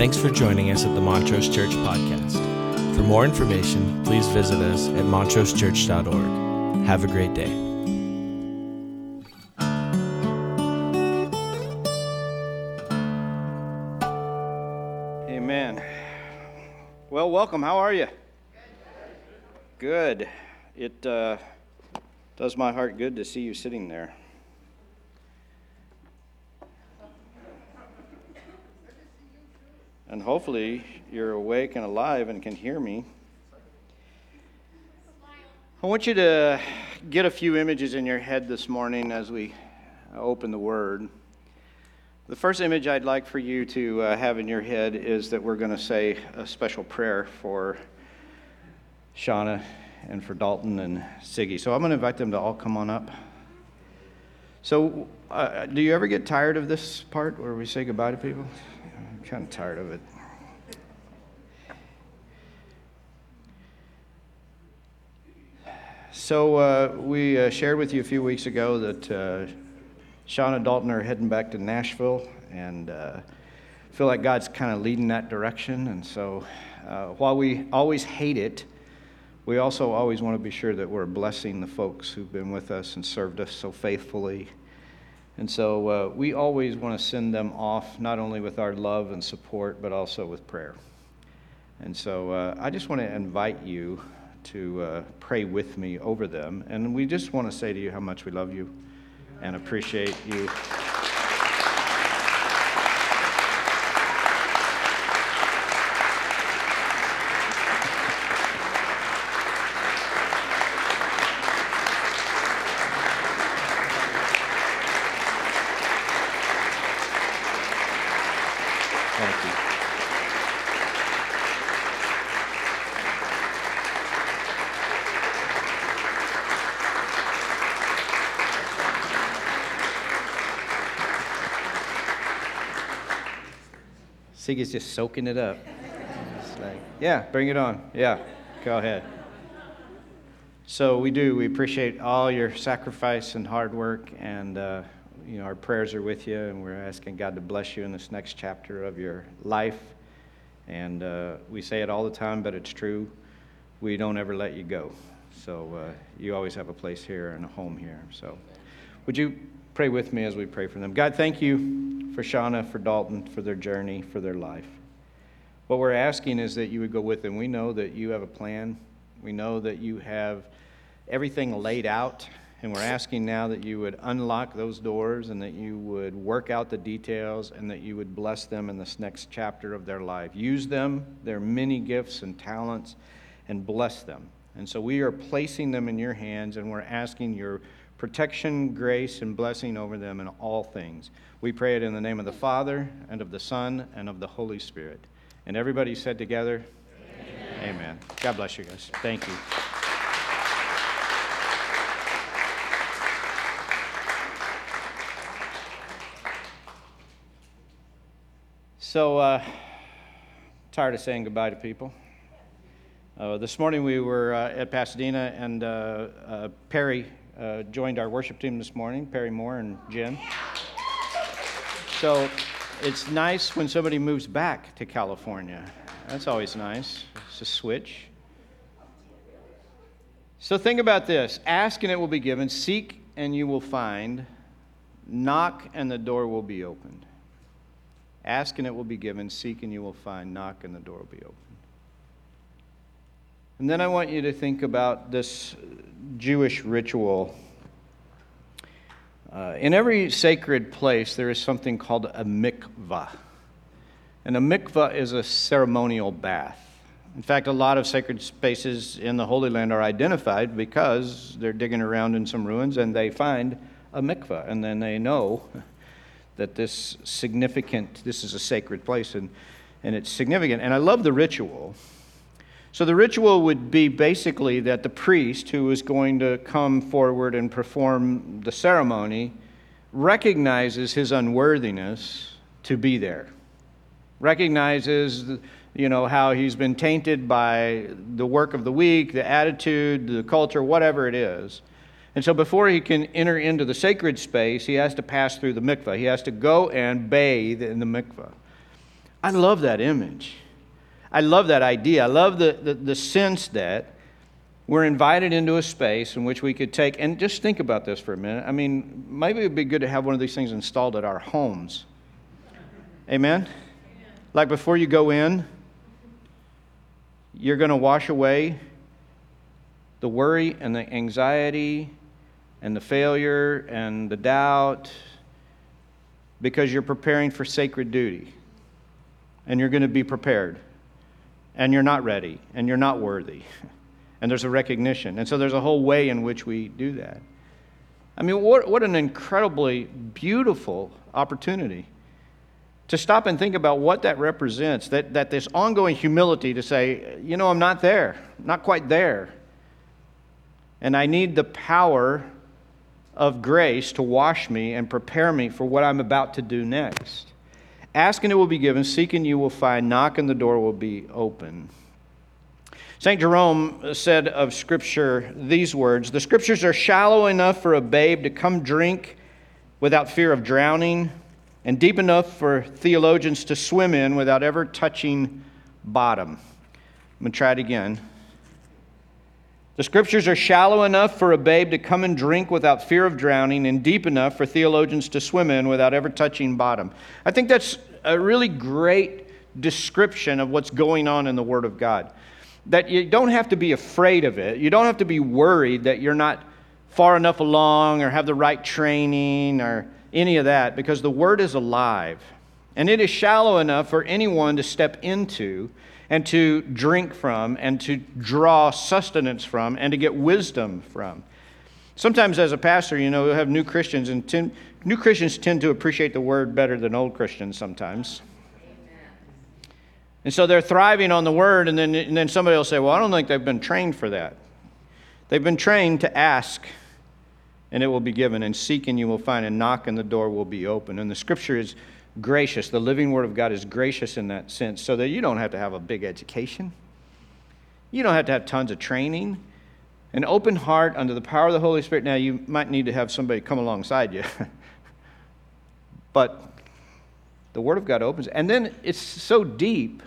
Thanks for joining us at the Montrose Church Podcast. For more information, please visit us at montrosechurch.org. Have a great day. Amen. Well, welcome. How are you? Good. It does my heart good to see you sitting there. And hopefully you're awake and alive and can hear me. I want you to get a few images in your head this morning as we open the Word. The first image I'd like for you to have in your head is that we're going to say a special prayer for Shauna and for Dalton and Siggy. So I'm going to invite them to all come on up. So do you ever get tired of this part where we say goodbye to people? I'm kind of tired of it. So we shared with you a few weeks ago that Sean and Dalton are heading back to Nashville, and feel like God's kind of leading that direction. And so while we always hate it, we also always want to be sure that we're blessing the folks who've been with us and served us so faithfully. And so we always want to send them off, not only with our love and support, but also with prayer. And so I just want to invite you to pray with me over them. And we just want to say to you how much we love you and appreciate you. Siggy's just soaking it up. It's like, yeah, bring it on. Yeah, go ahead. So we do. We appreciate all your sacrifice and hard work, and our prayers are with you, and we're asking God to bless you in this next chapter of your life. And we say it all the time, but it's true. We don't ever let you go. So you always have a place here and a home here. So would you pray with me as we pray for them? God, thank you for Shauna, for Dalton, for their journey, for their life. What we're asking is that you would go with them. We know that you have a plan. We know that you have everything laid out, and we're asking now that you would unlock those doors and that you would work out the details and that you would bless them in this next chapter of their life. Use them, their many gifts and talents, and bless them. And so we are placing them in your hands, and we're asking your protection, grace, and blessing over them in all things. We pray it in the name of the Father, and of the Son, and of the Holy Spirit. And everybody said together, Amen. Amen. God bless you guys. Thank you. So, tired of saying goodbye to people. This morning we were at Pasadena, and Perry joined our worship team this morning, Perry Moore and Jim. So it's nice when somebody moves back to California. That's always nice. It's a switch. So think about this. Ask and it will be given. Seek and you will find. Knock and the door will be opened. Ask and it will be given. Seek and you will find. Knock and the door will be opened. And then I want you to think about this Jewish ritual. In every sacred place, there is something called a mikvah. And a mikvah is a ceremonial bath. In fact, a lot of sacred spaces in the Holy Land are identified because they're digging around in some ruins and they find a mikvah. And then they know that this is a sacred place, and it's significant. And I love the ritual. So the ritual would be basically that the priest who is going to come forward and perform the ceremony recognizes his unworthiness to be there, recognizes, how he's been tainted by the work of the week, the attitude, the culture, whatever it is. And so before he can enter into the sacred space, he has to pass through the mikveh. He has to go and bathe in the mikveh. I love that image. I love that idea. I love the sense that we're invited into a space in which we could take, and just think about this for a minute. I mean, maybe it would be good to have one of these things installed at our homes. Amen? Like before you go in, you're going to wash away the worry and the anxiety and the failure and the doubt because you're preparing for sacred duty. And you're going to be prepared. And you're not ready. And you're not worthy. And there's a recognition. And so there's a whole way in which we do that. I mean, what an incredibly beautiful opportunity to stop and think about what that represents, that this ongoing humility to say, you know, I'm not there, not quite there. And I need the power of grace to wash me and prepare me for what I'm about to do next. Ask and it will be given, seek and you will find, knock and the door will be open. St. Jerome said of Scripture these words, "The Scriptures are shallow enough for a babe to come drink without fear of drowning, and deep enough for theologians to swim in without ever touching bottom." I'm going to try it again. The Scriptures are shallow enough for a babe to come and drink without fear of drowning, and deep enough for theologians to swim in without ever touching bottom. I think that's a really great description of what's going on in the Word of God. That you don't have to be afraid of it. You don't have to be worried that you're not far enough along or have the right training or any of that, because the Word is alive. And it is shallow enough for anyone to step into and to drink from and to draw sustenance from and to get wisdom from. Sometimes as a pastor, you know, you'll have new Christians, and new Christians tend to appreciate the Word better than old Christians sometimes. And so they're thriving on the Word, and then somebody will say, well, I don't think they've been trained for that. They've been trained to ask, and it will be given, and seek, and you will find, and knock, and the door will be open. And the Scripture is gracious. The living Word of God is gracious in that sense, so that you don't have to have a big education. You don't have to have tons of training. An open heart under the power of the Holy Spirit. Now, you might need to have somebody come alongside you. But the Word of God opens. And then it's so deep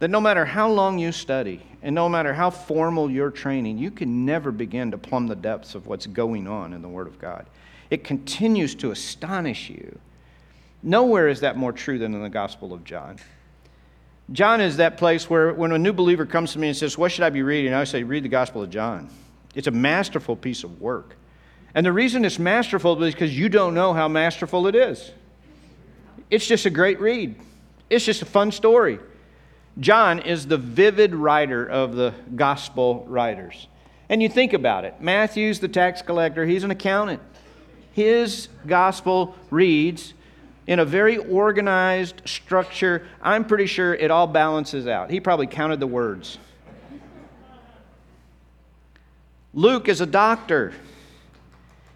that no matter how long you study and no matter how formal your training, you can never begin to plumb the depths of what's going on in the Word of God. It continues to astonish you. Nowhere is that more true than in the Gospel of John. John is that place where when a new believer comes to me and says, what should I be reading? I always say, read the Gospel of John. It's a masterful piece of work. And the reason it's masterful is because you don't know how masterful it is. It's just a great read. It's just a fun story. John is the vivid writer of the gospel writers. And you think about it. Matthew's the tax collector. He's an accountant. His gospel reads in a very organized structure. I'm pretty sure it all balances out. He probably counted the words. Luke is a doctor.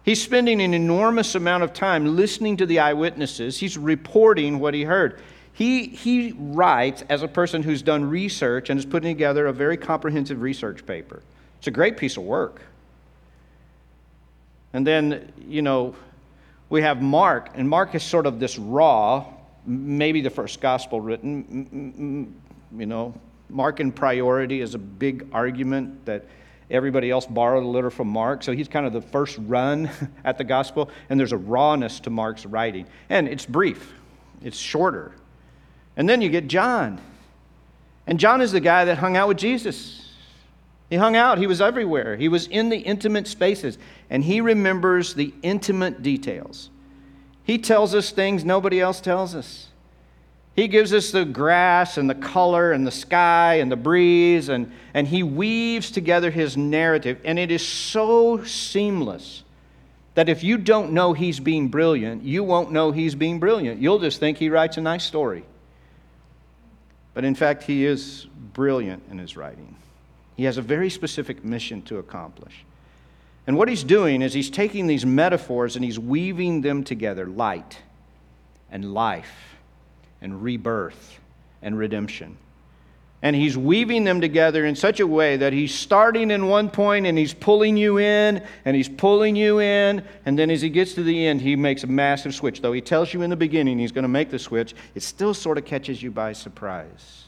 He's spending an enormous amount of time listening to the eyewitnesses. He's reporting what he heard. He writes as a person who's done research and is putting together a very comprehensive research paper. It's a great piece of work. And then, you know, we have Mark, and Mark is sort of this raw, maybe the first gospel written. You know, Mark in priority is a big argument that everybody else borrowed a letter from Mark, so he's kind of the first run at the gospel, and there's a rawness to Mark's writing. And it's brief. It's shorter. And then you get John. And John is the guy that hung out with Jesus. He hung out. He was everywhere. He was in the intimate spaces, and he remembers the intimate details. He tells us things nobody else tells us. He gives us the grass and the color and the sky and the breeze, and he weaves together his narrative. And it is so seamless that if you don't know he's being brilliant, you won't know he's being brilliant. You'll just think he writes a nice story. But in fact, he is brilliant in his writing. He has a very specific mission to accomplish. And what he's doing is he's taking these metaphors and he's weaving them together, light and life and rebirth and redemption. and he's weaving them together in such a way that he's starting in one point and he's pulling you in and he's pulling you in, and then as he gets to the end, he makes a massive switch. Though he tells you in the beginning he's going to make the switch, it still sort of catches you by surprise.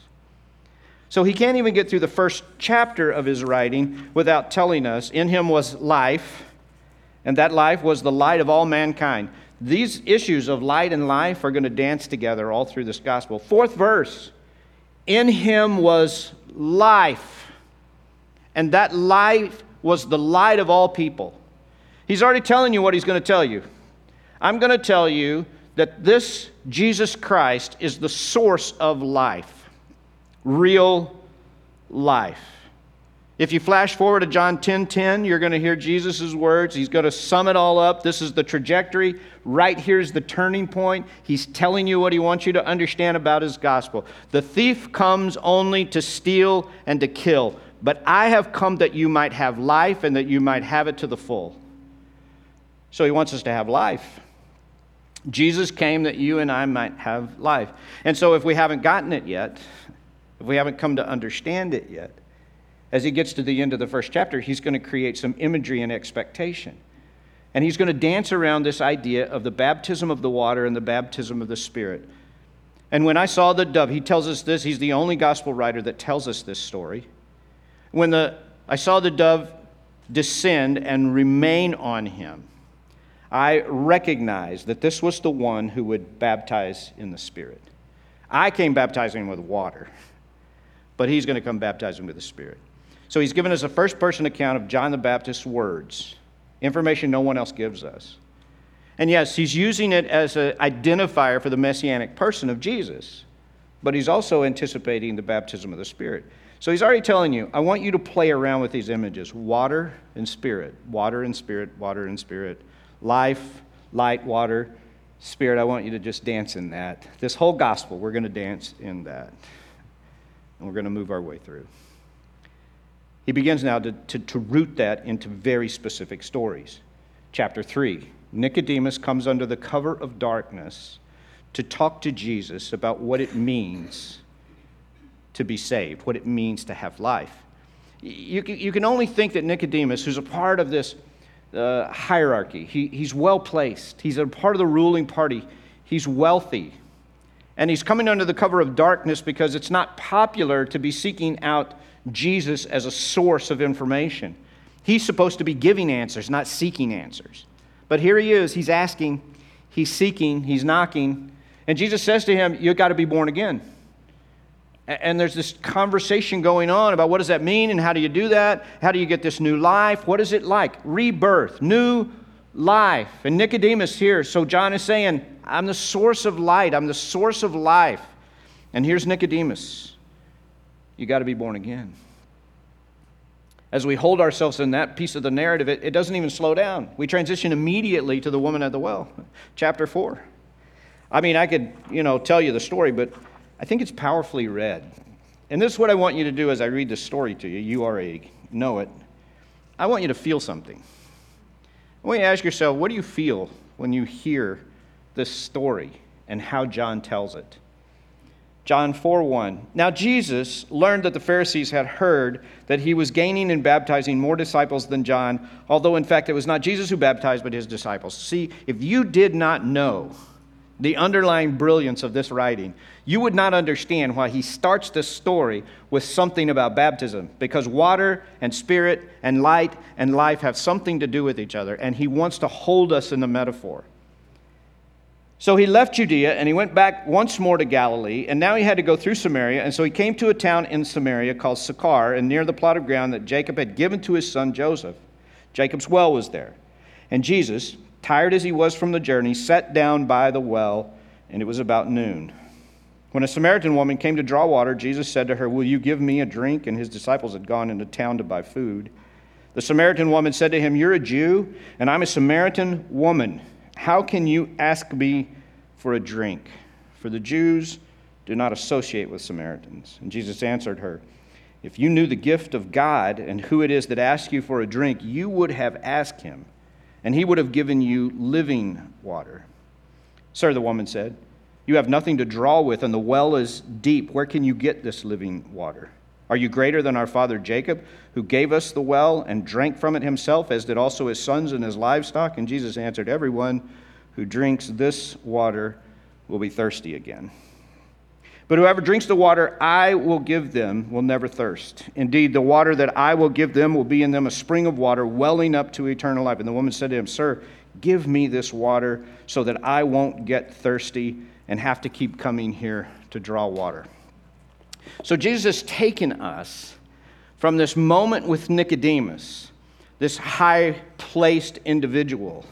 So he can't even get through the first chapter of his writing without telling us, in him was life, and that life was the light of all mankind. These issues of light and life are going to dance together all through this gospel. Fourth verse, in him was life, and that life was the light of all people. He's already telling you what he's going to tell you. I'm going to tell you that this Jesus Christ is the source of life. Real life. If you flash forward to John 10:10, you're going to hear Jesus' words. He's going to sum it all up. This is the trajectory. Right here's the turning point. He's telling you what he wants you to understand about his gospel. The thief comes only to steal and to kill, but I have come that you might have life and that you might have it to the full. So he wants us to have life. Jesus came that you and I might have life. And so if we haven't gotten it yet, if we haven't come to understand it yet, as he gets to the end of the first chapter, he's going to create some imagery and expectation. And he's going to dance around this idea of the baptism of the water and the baptism of the Spirit. And when I saw the dove, he tells us this, he's the only gospel writer that tells us this story. When I saw the dove descend and remain on him, I recognized that this was the one who would baptize in the Spirit. I came baptizing with water, but he's going to come baptizing with the Spirit. So he's given us a first-person account of John the Baptist's words, information no one else gives us. And yes, he's using it as an identifier for the messianic person of Jesus, but he's also anticipating the baptism of the Spirit. So he's already telling you, I want you to play around with these images, water and Spirit, water and Spirit, water and Spirit, life, light, water, Spirit. I want you to just dance in that. This whole gospel, we're going to dance in that. And we're going to move our way through. He begins now to root that into very specific stories. Chapter 3, Nicodemus comes under the cover of darkness to talk to Jesus about what it means to be saved, what it means to have life. You can only think that Nicodemus, who's a part of this hierarchy, he's well-placed, he's a part of the ruling party, he's wealthy, and he's coming under the cover of darkness because it's not popular to be seeking out Jesus as a source of information. He's supposed to be giving answers, not seeking answers. But here he is, he's asking, he's seeking, he's knocking. And Jesus says to him, you've got to be born again. And there's this conversation going on about what does that mean and how do you do that? How do you get this new life? What is it like? Rebirth, new life. And Nicodemus here, so John is saying, I'm the source of light. I'm the source of life. And here's Nicodemus. You got to be born again. As we hold ourselves in that piece of the narrative, it doesn't even slow down. We transition immediately to the woman at the well, chapter 4. I mean, I could, tell you the story, but I think it's powerfully read. And this is what I want you to do as I read this story to you. You already know it. I want you to feel something. I want you to ask yourself, what do you feel when you hear this story and how John tells it? John 4:1. Now Jesus learned that the Pharisees had heard that he was gaining and baptizing more disciples than John, although in fact it was not Jesus who baptized but his disciples. See, if you did not know the underlying brilliance of this writing, you would not understand why he starts this story with something about baptism, because water and Spirit and light and life have something to do with each other, and he wants to hold us in the metaphor. So he left Judea, and he went back once more to Galilee, and now he had to go through Samaria, and so he came to a town in Samaria called Sychar, and near the plot of ground that Jacob had given to his son Joseph. Jacob's well was there. And Jesus, tired as he was from the journey, sat down by the well, and it was about noon. When a Samaritan woman came to draw water, Jesus said to her, "Will you give me a drink?" And his disciples had gone into town to buy food. The Samaritan woman said to him, "You're a Jew, and I'm a Samaritan woman. How can you ask me for a drink? For the Jews do not associate with Samaritans." And Jesus answered her, "If you knew the gift of God and who it is that asks you for a drink, you would have asked him, and he would have given you living water." "Sir," the woman said, You have nothing to draw with, and the well is deep. Where can you get this living water? Are you greater than our father Jacob, who gave us the well and drank from it himself, as did also his sons and his livestock? And Jesus answered, everyone who drinks this water will be thirsty again. But whoever drinks the water I will give them will never thirst. Indeed, the water that I will give them will be in them a spring of water welling up to eternal life. And the woman said to him, Sir, give me this water so that I won't get thirsty and have to keep coming here to draw water. So Jesus has taken us from this moment with Nicodemus, this high-placed individual,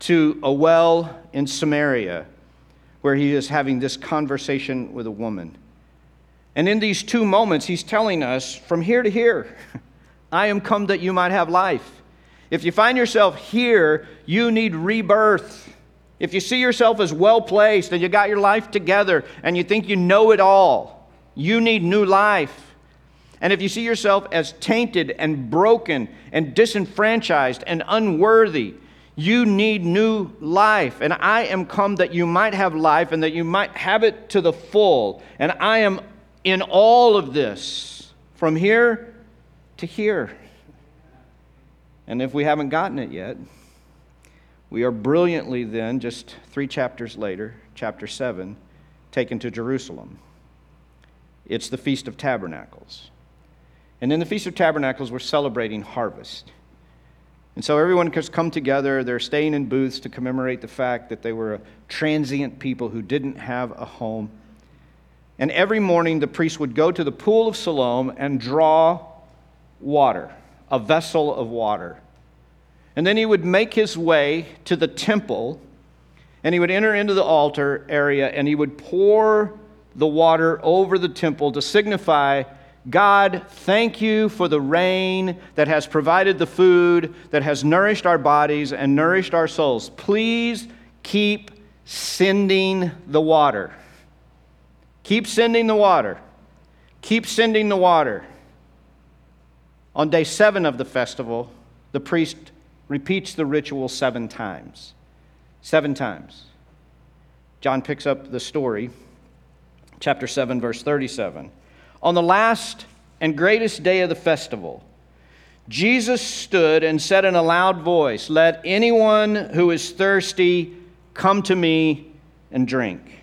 to a well in Samaria, where he is having this conversation with a woman. And in these two moments, he's telling us from here to here, I am come that you might have life. If you find yourself here, you need rebirth. If you see yourself as well-placed and you got your life together and you think you know it all, you need new life. And if you see yourself as tainted and broken and disenfranchised and unworthy, you need new life, and I am come that you might have life and that you might have it to the full. And I am in all of this, from here to here. And if we haven't gotten it yet, we are brilliantly then, just 3 chapters later, chapter 7, taken to Jerusalem. It's the Feast of Tabernacles. And in the Feast of Tabernacles, we're celebrating harvest. And so everyone has come together, they're staying in booths to commemorate the fact that they were a transient people who didn't have a home. And every morning the priest would go to the Pool of Siloam and draw water, a vessel of water. And then he would make his way to the temple, and he would enter into the altar area, and he would pour the water over the temple to signify, God, thank you for the rain that has provided the food, that has nourished our bodies and nourished our souls. Please keep sending the water. Keep sending the water. Keep sending the water. On day 7 of the festival, the priest repeats the ritual 7 times. 7 times. John picks up the story, chapter 7, verse 37. On the last and greatest day of the festival, Jesus stood and said in a loud voice, Let anyone who is thirsty come to me and drink.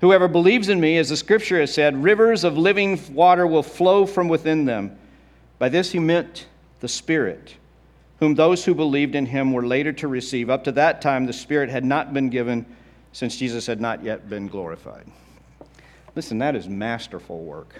Whoever believes in me, as the scripture has said, rivers of living water will flow from within them. By this he meant the Spirit, whom those who believed in him were later to receive. Up to that time, the Spirit had not been given, since Jesus had not yet been glorified. Listen, that is masterful work.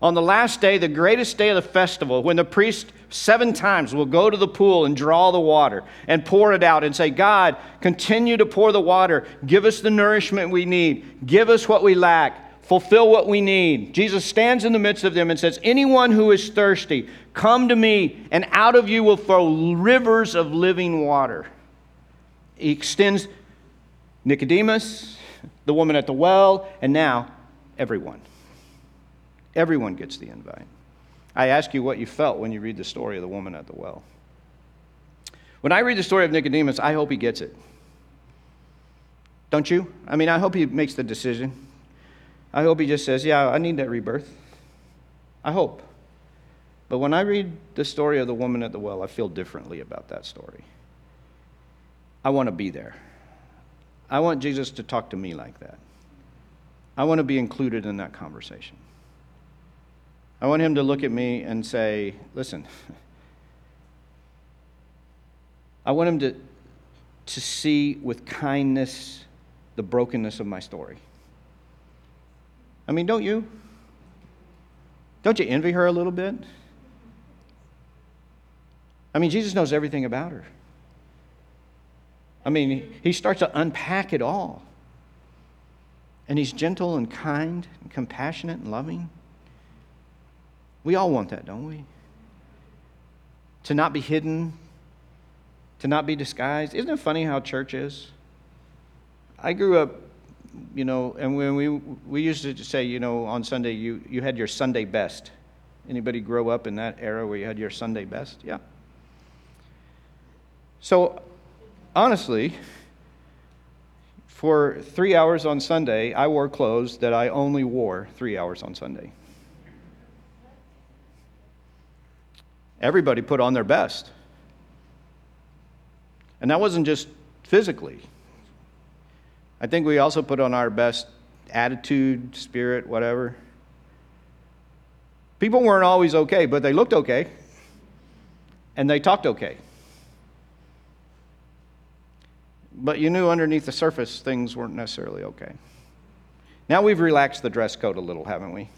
On the last day, the greatest day of the festival, when the priest 7 times will go to the pool and draw the water and pour it out and say, God, continue to pour the water. Give us the nourishment we need. Give us what we lack. Fulfill what we need. Jesus stands in the midst of them and says, Anyone who is thirsty, come to me, and out of you will flow rivers of living water. He extends Nicodemus, the woman at the well, and now everyone. Everyone gets the invite. I ask you what you felt when you read the story of the woman at the well. When I read the story of Nicodemus, I hope he gets it. Don't you? I mean, I hope he makes the decision. I hope he just says, yeah, I need that rebirth. I hope. But when I read the story of the woman at the well, I feel differently about that story. I want to be there. I want Jesus to talk to me like that. I want to be included in that conversation. I want him to look at me and say, listen, I want him to see with kindness the brokenness of my story. I mean, don't you? Don't you envy her a little bit? I mean, Jesus knows everything about her. I mean, he starts to unpack it all. And he's gentle and kind and compassionate and loving. We all want that, don't we? To not be hidden, to not be disguised. Isn't it funny how church is? I grew up, you know, and when we used to say, you know, on Sunday, you had your Sunday best. Anybody grow up in that era where you had your Sunday best? Yeah. So, honestly, For 3 hours on Sunday, I wore clothes that I only wore 3 hours on Sunday. Everybody put on their best. And that wasn't just physically. I think we also put on our best attitude, spirit, whatever. People weren't always okay, but they looked okay. And they talked okay. But you knew underneath the surface things weren't necessarily okay. Now we've relaxed the dress code a little, haven't we?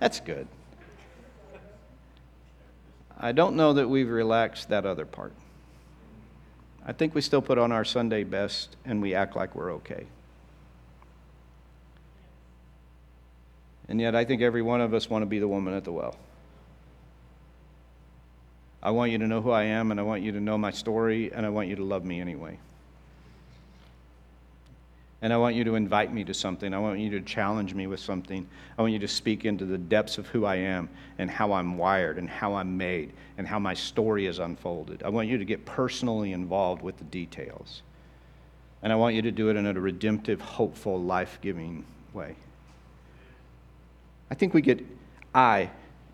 That's good. I don't know that we've relaxed that other part. I think we still put on our Sunday best and we act like we're okay. And yet I think every one of us want to be the woman at the well. I want you to know who I am, and I want you to know my story, and I want you to love me anyway. And I want you to invite me to something. I want you to challenge me with something. I want you to speak into the depths of who I am and how I'm wired and how I'm made and how my story is unfolded. I want you to get personally involved with the details. And I want you to do it in a redemptive, hopeful, life-giving way. I think we get, I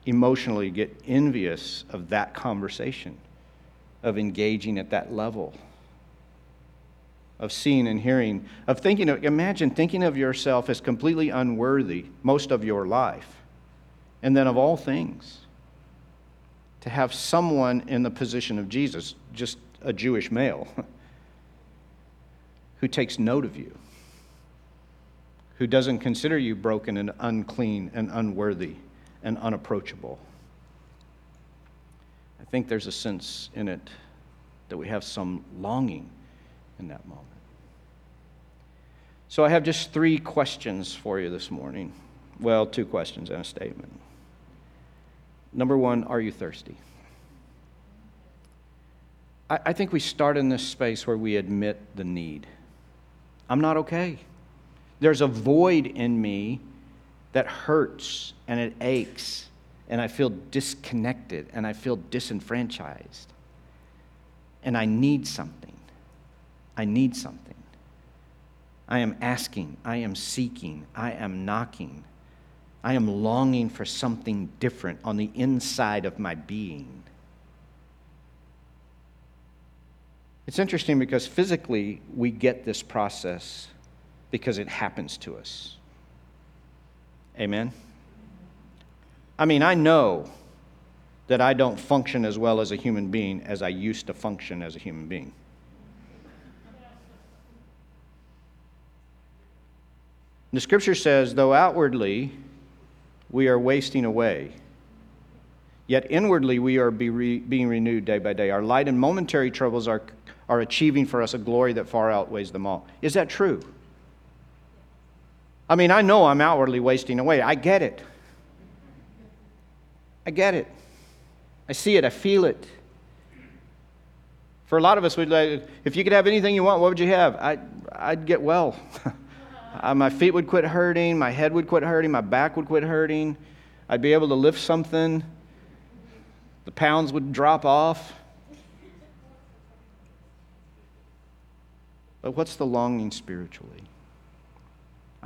emotionally get envious of that conversation, of engaging at that level, of seeing and hearing, of thinking, imagine thinking of yourself as completely unworthy most of your life, and then of all things, to have someone in the position of Jesus, just a Jewish male, who takes note of you, who doesn't consider you broken and unclean and unworthy and unapproachable. I think there's a sense in it that we have some longing in that moment. So I have just 3 questions for you this morning. Well, 2 questions and a statement. Number 1, are you thirsty? I think we start in this space where we admit the need. I'm not okay. There's a void in me that hurts and it aches, and I feel disconnected and I feel disenfranchised, and I need something. I need something. I am asking, I am seeking, I am knocking. I am longing for something different on the inside of my being. It's interesting because physically we get this process because it happens to us. Amen? I mean, I know that I don't function as well as a human being as I used to function as a human being. The scripture says, though outwardly we are wasting away, yet inwardly we are being renewed day by day. Our light and momentary troubles are achieving for us a glory that far outweighs them all. Is that true? I mean, I know I'm outwardly wasting away. I get it. I get it. I see it. I feel it. For a lot of us, we'd like, if you could have anything you want, what would you have? I'd get well. My feet would quit hurting. My head would quit hurting. My back would quit hurting. I'd be able to lift something. The pounds would drop off. But what's the longing spiritually?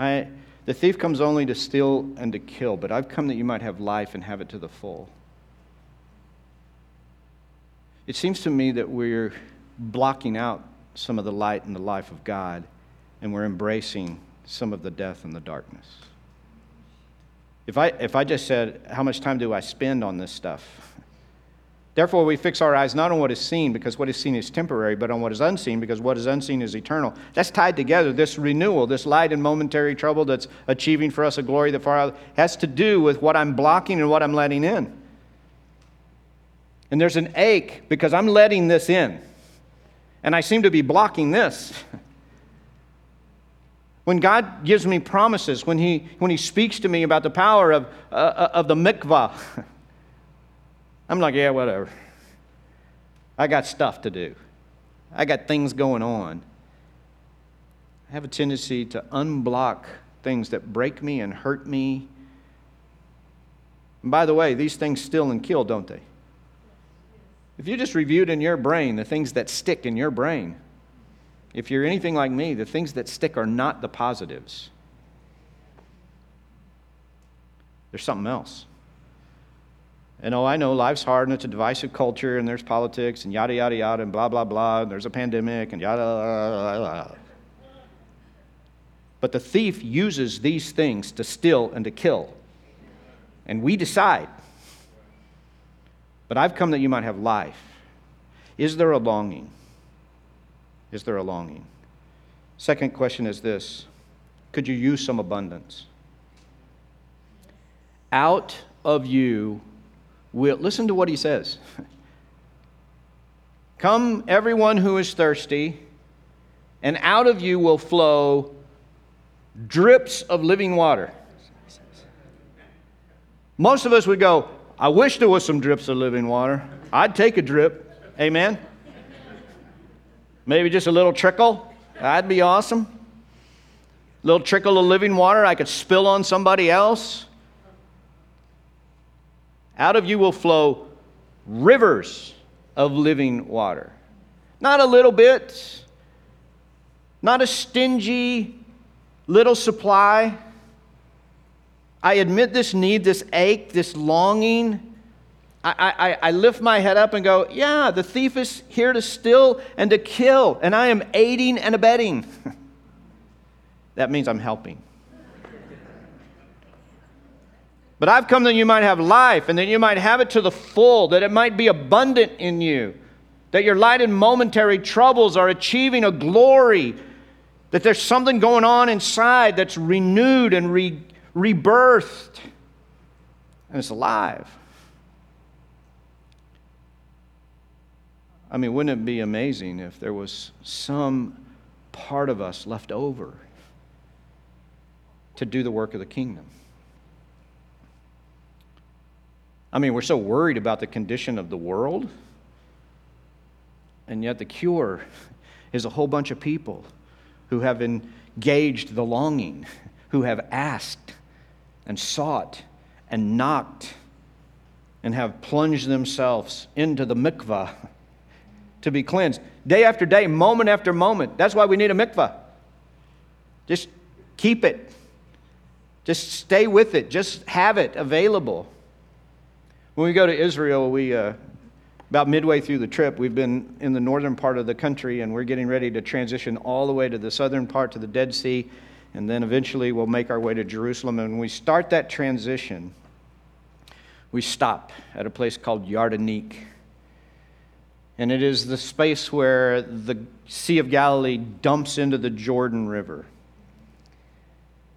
The thief comes only to steal and to kill, but I've come that you might have life and have it to the full. It seems to me that we're blocking out some of the light and the life of God, and we're embracing some of the death and the darkness. If I just said, how much time do I spend on this stuff? Therefore, we fix our eyes not on what is seen, because what is seen is temporary, but on what is unseen, because what is unseen is eternal. That's tied together. This renewal, this light and momentary trouble that's achieving for us a glory that far out, has to do with what I'm blocking and what I'm letting in. And there's an ache because I'm letting this in, and I seem to be blocking this. When God gives me promises, when He speaks to me about the power of the mikvah, I'm like, yeah, whatever. I got stuff to do. I got things going on. I have a tendency to unblock things that break me and hurt me. And by the way, these things steal and kill, don't they? If you just reviewed in your brain the things that stick in your brain, If you're anything like me, the things that stick are not the positives. There's something else. And oh, I know life's hard and it's a divisive culture and there's politics and yada, yada, yada, and blah, blah, blah, and there's a pandemic and yada, blah, blah, blah. But the thief uses these things to steal and to kill. And we decide. But I've come that you might have life. Is there a longing? Is there a longing? Second question is this. Could you use some abundance? Out of you will, listen to what he says. Come, everyone who is thirsty, and out of you will flow drips of living water. Most of us would go, I wish there was some drips of living water. I'd take a drip. Amen? Maybe just a little trickle. That'd be awesome. A little trickle of living water I could spill on somebody else. Out of you will flow rivers of living water. Not a little bit. Not a stingy little supply. I admit this need, this ache, this longing. I lift my head up and go, yeah, the thief is here to steal and to kill, and I am aiding and abetting. That means I'm helping. But I've come that you might have life, and that you might have it to the full, that it might be abundant in you, that your light and momentary troubles are achieving a glory, that there's something going on inside that's renewed and rebirthed, and it's alive. I mean, wouldn't it be amazing if there was some part of us left over to do the work of the kingdom? I mean, we're so worried about the condition of the world, and yet the cure is a whole bunch of people who have engaged the longing, who have asked and sought and knocked and have plunged themselves into the mikvah to be cleansed. Day after day, moment after moment. That's why we need a mikvah. Just keep it. Just stay with it. Just have it available. When we go to Israel, we about midway through the trip, we've been in the northern part of the country, and we're getting ready to transition all the way to the southern part, to the Dead Sea, and then eventually we'll make our way to Jerusalem. And when we start that transition, we stop at a place called Yardanik. And it is the space where the Sea of Galilee dumps into the Jordan River.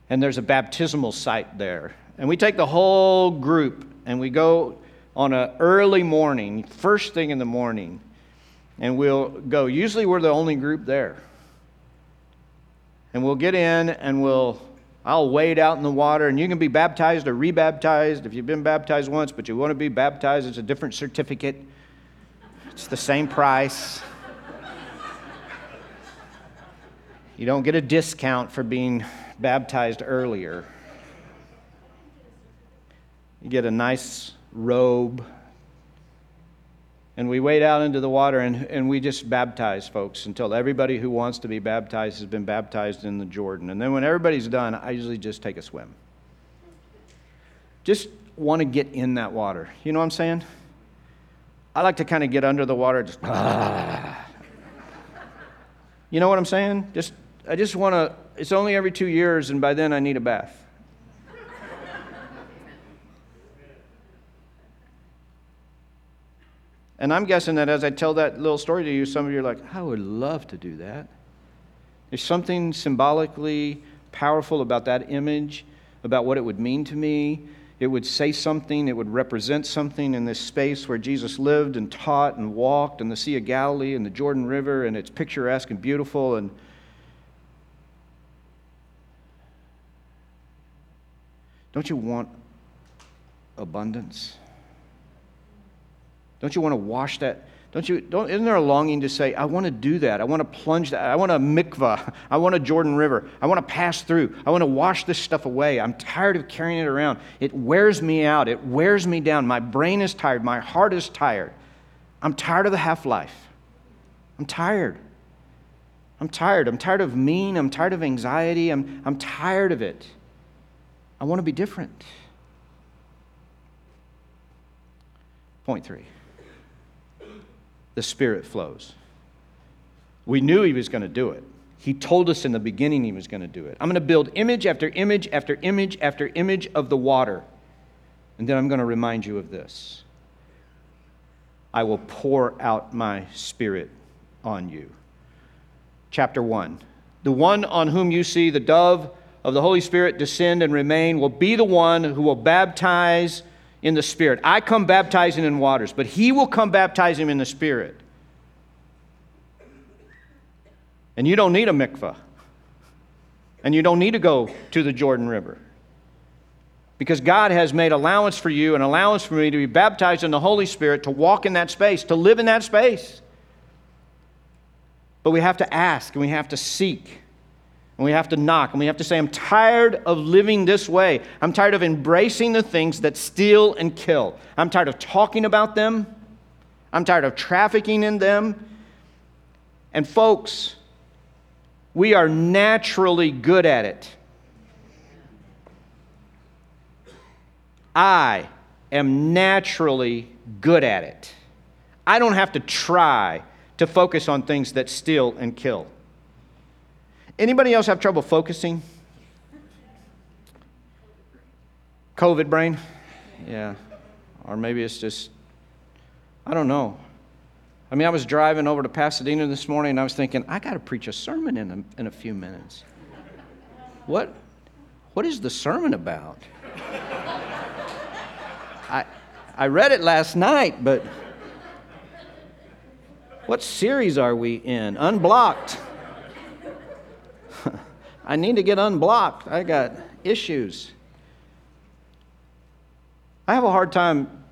And there's a baptismal site there. And we take the whole group and we go on an early morning, first thing in the morning, and we'll go. Usually we're the only group there. And we'll get in and I'll wade out in the water, and you can be baptized or rebaptized if you've been baptized once, but you want to be baptized, it's a different certificate. It's the same price. You don't get a discount for being baptized earlier. You get a nice robe. And we wade out into the water, and we just baptize folks until everybody who wants to be baptized has been baptized in the Jordan. And then when everybody's done, I usually just take a swim. Just want to get in that water. You know what I'm saying? I like to kind of get under the water, just You know what I'm saying? I just want to, it's only every 2 years, and by then I need a bath. And I'm guessing that as I tell that little story to you, some of you are like, I would love to do that. There's something symbolically powerful about that image, about what it would mean to me. It would say something, it would represent something in this space where Jesus lived and taught and walked, and the Sea of Galilee and the Jordan River, and it's picturesque and beautiful. Don't you want abundance? Don't you want to wash that? Isn't there a longing to say, I want to do that. I want to plunge that. I want a mikvah. I want a Jordan River. I want to pass through. I want to wash this stuff away. I'm tired of carrying it around. It wears me out. It wears me down. My brain is tired. My heart is tired. I'm tired of the half-life. I'm tired. I'm tired. I'm tired of mean. I'm tired of anxiety. I'm tired of it. I want to be different. Point three. The Spirit flows. We knew he was going to do it. He told us in the beginning he was going to do it. I'm going to build image after image after image after image of the water. And then I'm going to remind you of this. I will pour out my Spirit on you. Chapter 1. The one on whom you see the dove of the Holy Spirit descend and remain will be the one who will baptize in the Spirit. I come baptizing in waters, but he will come baptizing in the Spirit. And you don't need a mikveh. And you don't need to go to the Jordan River. Because God has made allowance for you and allowance for me to be baptized in the Holy Spirit, to walk in that space, to live in that space. But we have to ask, and we have to seek, and we have to knock, and we have to say, I'm tired of living this way. I'm tired of embracing the things that steal and kill. I'm tired of talking about them. I'm tired of trafficking in them. And folks, we are naturally good at it. I am naturally good at it. I don't have to try to focus on things that steal and kill. Anybody else have trouble focusing? COVID brain? Yeah. Or maybe it's just, I don't know. I mean, I was driving over to Pasadena this morning and I was thinking, I got to preach a sermon in a few minutes. What is the sermon about? I read it last night, but what series are we in? Unblocked. I need to get unblocked. I got issues. I have a hard time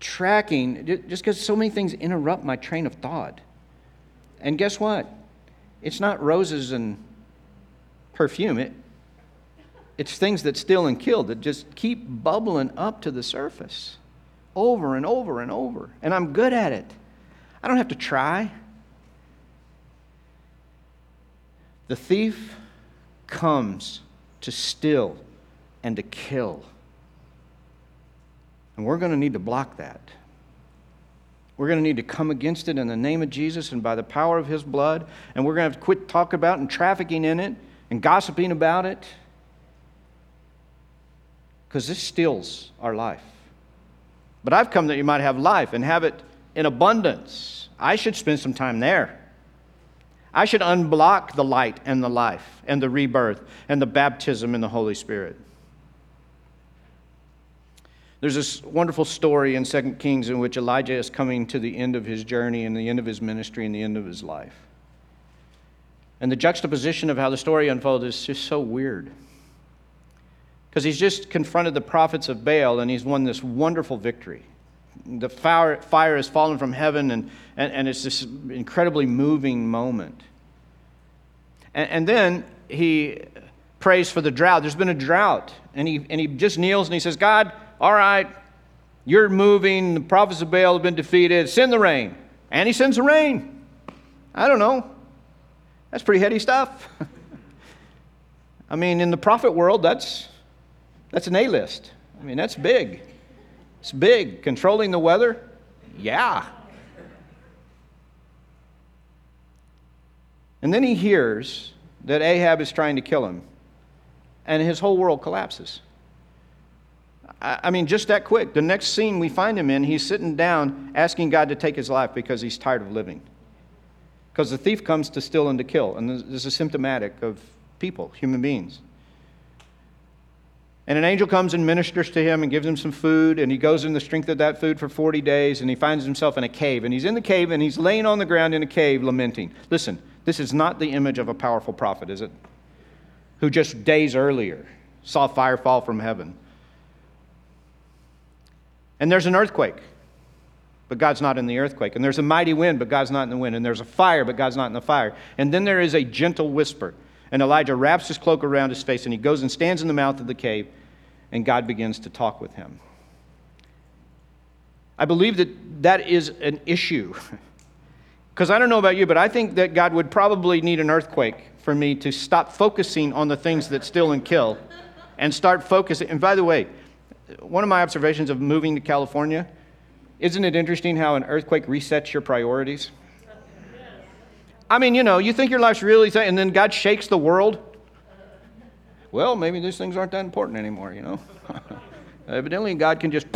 tracking just because so many things interrupt my train of thought. And guess what? It's not roses and perfume. It's things that steal and kill that just keep bubbling up to the surface over and over and over. And I'm good at it. I don't have to try. The thief comes to steal and to kill. And we're going to need to block that. We're going to need to come against it in the name of Jesus and by the power of his blood. And we're going to have to quit talking about and trafficking in it and gossiping about it. Because this steals our life. But I've come that you might have life and have it in abundance. I should spend some time there. I should unblock the light and the life and the rebirth and the baptism in the Holy Spirit. There's this wonderful story in 2 Kings in which Elijah is coming to the end of his journey and the end of his ministry and the end of his life. And the juxtaposition of how the story unfolds is just so weird. Because he's just confronted the prophets of Baal and he's won this wonderful victory. The fire has fallen from heaven, and it's this incredibly moving moment. And then he prays for the drought. There's been a drought, and he just kneels and he says, God, all right, you're moving. The prophets of Baal have been defeated. Send the rain. And he sends the rain. I don't know. That's pretty heady stuff. I mean, in the prophet world, that's an A-list. I mean, that's big. It's big. Controlling the weather? Yeah. And then he hears that Ahab is trying to kill him, and his whole world collapses. I mean, just that quick. The next scene we find him in, he's sitting down asking God to take his life because he's tired of living. Because the thief comes to steal and to kill, and this is symptomatic of people, human beings. And an angel comes and ministers to him and gives him some food, and he goes in the strength of that food for 40 days, and he finds himself in a cave. And he's in the cave, and he's laying on the ground in a cave lamenting. Listen, this is not the image of a powerful prophet, is it? Who just days earlier saw fire fall from heaven. And there's an earthquake, but God's not in the earthquake. And there's a mighty wind, but God's not in the wind. And there's a fire, but God's not in the fire. And then there is a gentle whisper. And Elijah wraps his cloak around his face and he goes and stands in the mouth of the cave and God begins to talk with him. I believe that is an issue Because I don't know about you, but I think that God would probably need an earthquake for me to stop focusing on the things that steal and kill and start focusing. And by the way, one of my observations of moving to California, isn't it interesting how an earthquake resets your priorities? I mean, you know, you think your life's really, and then God shakes the world. Well, maybe these things aren't that important anymore, you know. Evidently, God can just,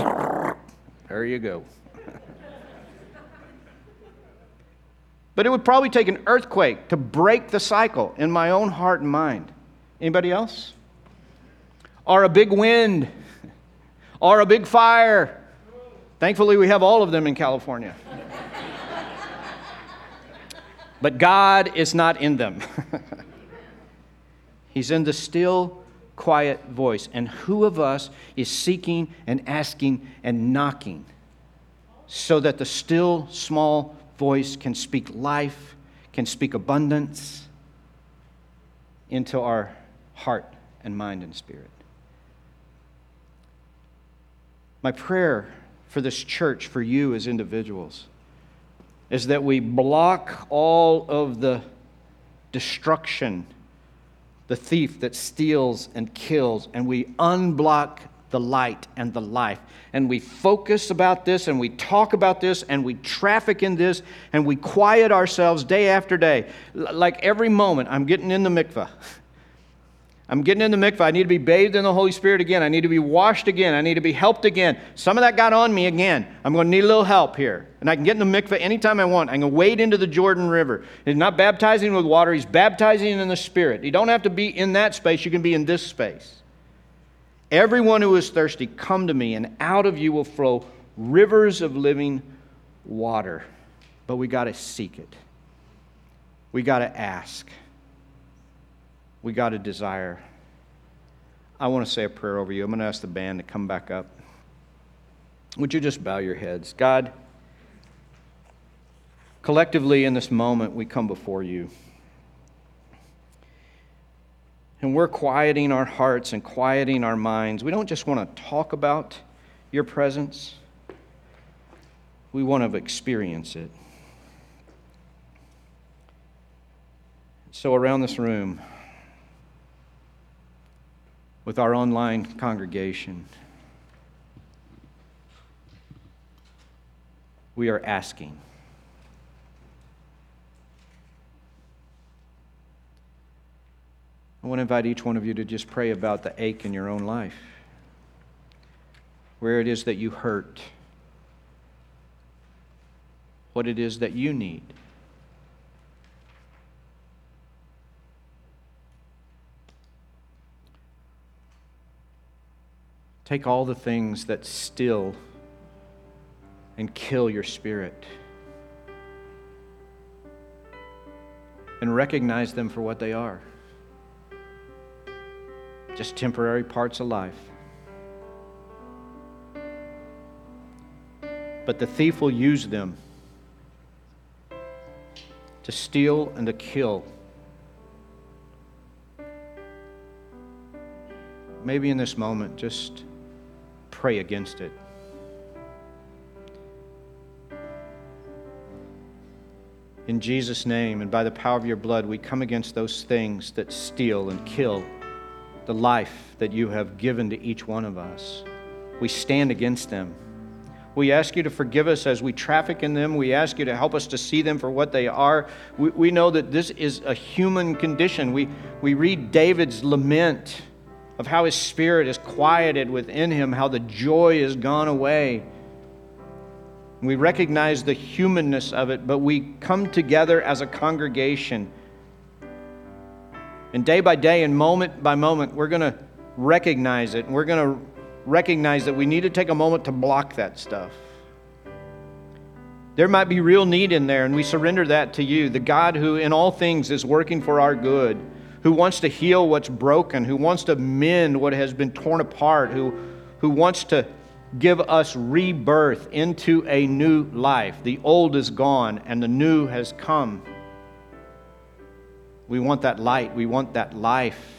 there you go. But it would probably take an earthquake to break the cycle in my own heart and mind. Anybody else? Or a big wind. Or a big fire. Thankfully, we have all of them in California. But God is not in them. He's in the still, quiet voice. And who of us is seeking and asking and knocking so that the still, small voice can speak life, can speak abundance into our heart and mind and spirit? My prayer for this church, for you as individuals, is that we block all of the destruction, the thief that steals and kills, and we unblock the light and the life. And we focus about this, and we talk about this, and we traffic in this, and we quiet ourselves day after day. Like every moment, I'm getting in the mikveh. I'm getting in the mikveh. I need to be bathed in the Holy Spirit again. I need to be washed again. I need to be helped again. Some of that got on me again. I'm going to need a little help here. And I can get in the mikveh anytime I want. I can wade into the Jordan River. He's not baptizing with water. He's baptizing in the Spirit. You don't have to be in that space. You can be in this space. Everyone who is thirsty, come to me, and out of you will flow rivers of living water. But we got to seek it. We got to ask. We got a desire. I want to say a prayer over you. I'm going to ask the band to come back up. Would you just bow your heads? God, collectively in this moment, we come before you. And we're quieting our hearts and quieting our minds. We don't just want to talk about your presence. We want to experience it. So around this room, with our online congregation, we are asking. I want to invite each one of you to just pray about the ache in your own life, where it is that you hurt, what it is that you need. Take all the things that still and kill your spirit and recognize them for what they are. Just temporary parts of life. But the thief will use them to steal and to kill. Maybe in this moment, just pray against it. In Jesus' name and by the power of your blood, we come against those things that steal and kill the life that you have given to each one of us. We stand against them. We ask you to forgive us as we traffic in them. We ask you to help us to see them for what they are. We know that this is a human condition. We read David's lament of how his spirit is quieted within him, how the joy is gone away. We recognize the humanness of it, but we come together as a congregation. And day by day and moment by moment, we're going to recognize it. And we're going to recognize that we need to take a moment to block that stuff. There might be real need in there, and we surrender that to you, the God who in all things is working for our good, who wants to heal what's broken, who wants to mend what has been torn apart, who wants to give us rebirth into a new life. The old is gone and the new has come. We want that light. We want that life.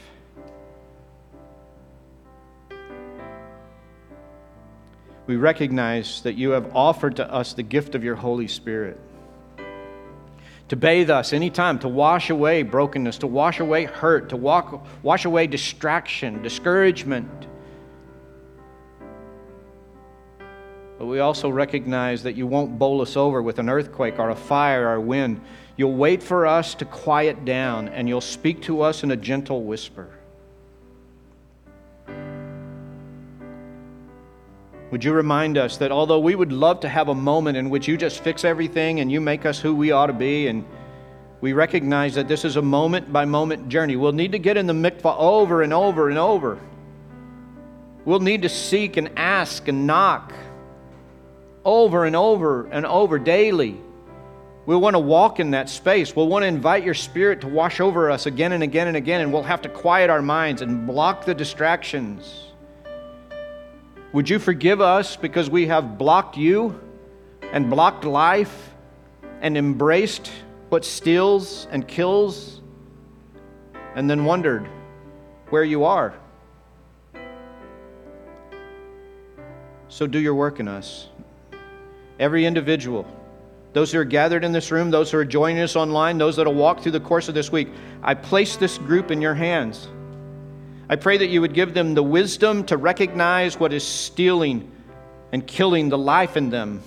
We recognize that you have offered to us the gift of your Holy Spirit. to bathe us anytime, to wash away brokenness, to wash away hurt, to wash away distraction, discouragement. But we also recognize that you won't bowl us over with an earthquake or a fire or a wind. You'll wait for us to quiet down, and you'll speak to us in a gentle whisper. Would you remind us that although we would love to have a moment in which you just fix everything and you make us who we ought to be, and we recognize that this is a moment-by-moment journey. We'll need to get in the mikvah over and over and over. We'll need to seek and ask and knock over and over and over daily. We'll want to walk in that space. We'll want to invite your Spirit to wash over us again and again and again, and we'll have to quiet our minds and block the distractions. Would you forgive us because we have blocked you and blocked life and embraced what steals and kills and then wondered where you are? So do your work in us. Every individual, those who are gathered in this room, those who are joining us online, those that will walk through the course of this week, I place this group in your hands. I pray that you would give them the wisdom to recognize what is stealing and killing the life in them.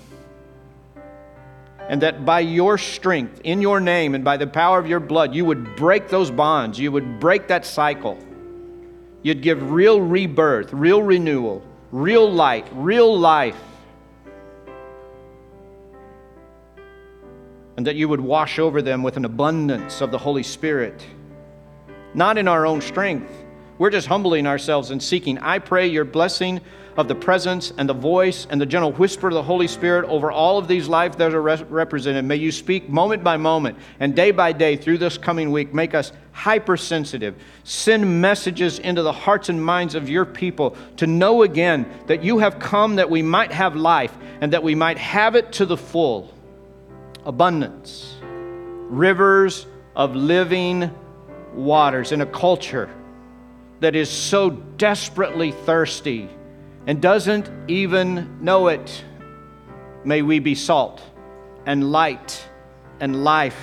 And that by your strength, in your name, and by the power of your blood, you would break those bonds. You would break that cycle. You'd give real rebirth, real renewal, real light, real life. And that you would wash over them with an abundance of the Holy Spirit. Not in our own strength. We're just humbling ourselves and seeking. I pray your blessing of the presence and the voice and the gentle whisper of the Holy Spirit over all of these lives that are represented. May you speak moment by moment and day by day through this coming week. Make us hypersensitive. Send messages into the hearts and minds of your people to know again that you have come that we might have life and that we might have it to the full. Abundance. Rivers of living waters in a culture that is so desperately thirsty and doesn't even know it. May we be salt and light and life.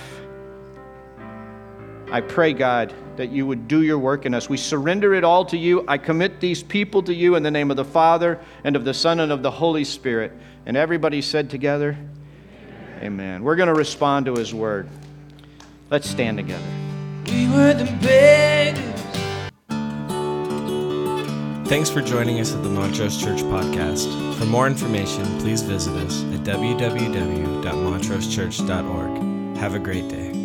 I pray, God, that you would do your work in us. We surrender it all to you. I commit these people to you in the name of the Father and of the Son and of the Holy Spirit. And everybody said together, amen. Amen. We're going to respond to his word. Let's stand together. We were the beggars. Thanks for joining us at the Montrose Church Podcast. For more information, please visit us at www.montrosechurch.org. Have a great day.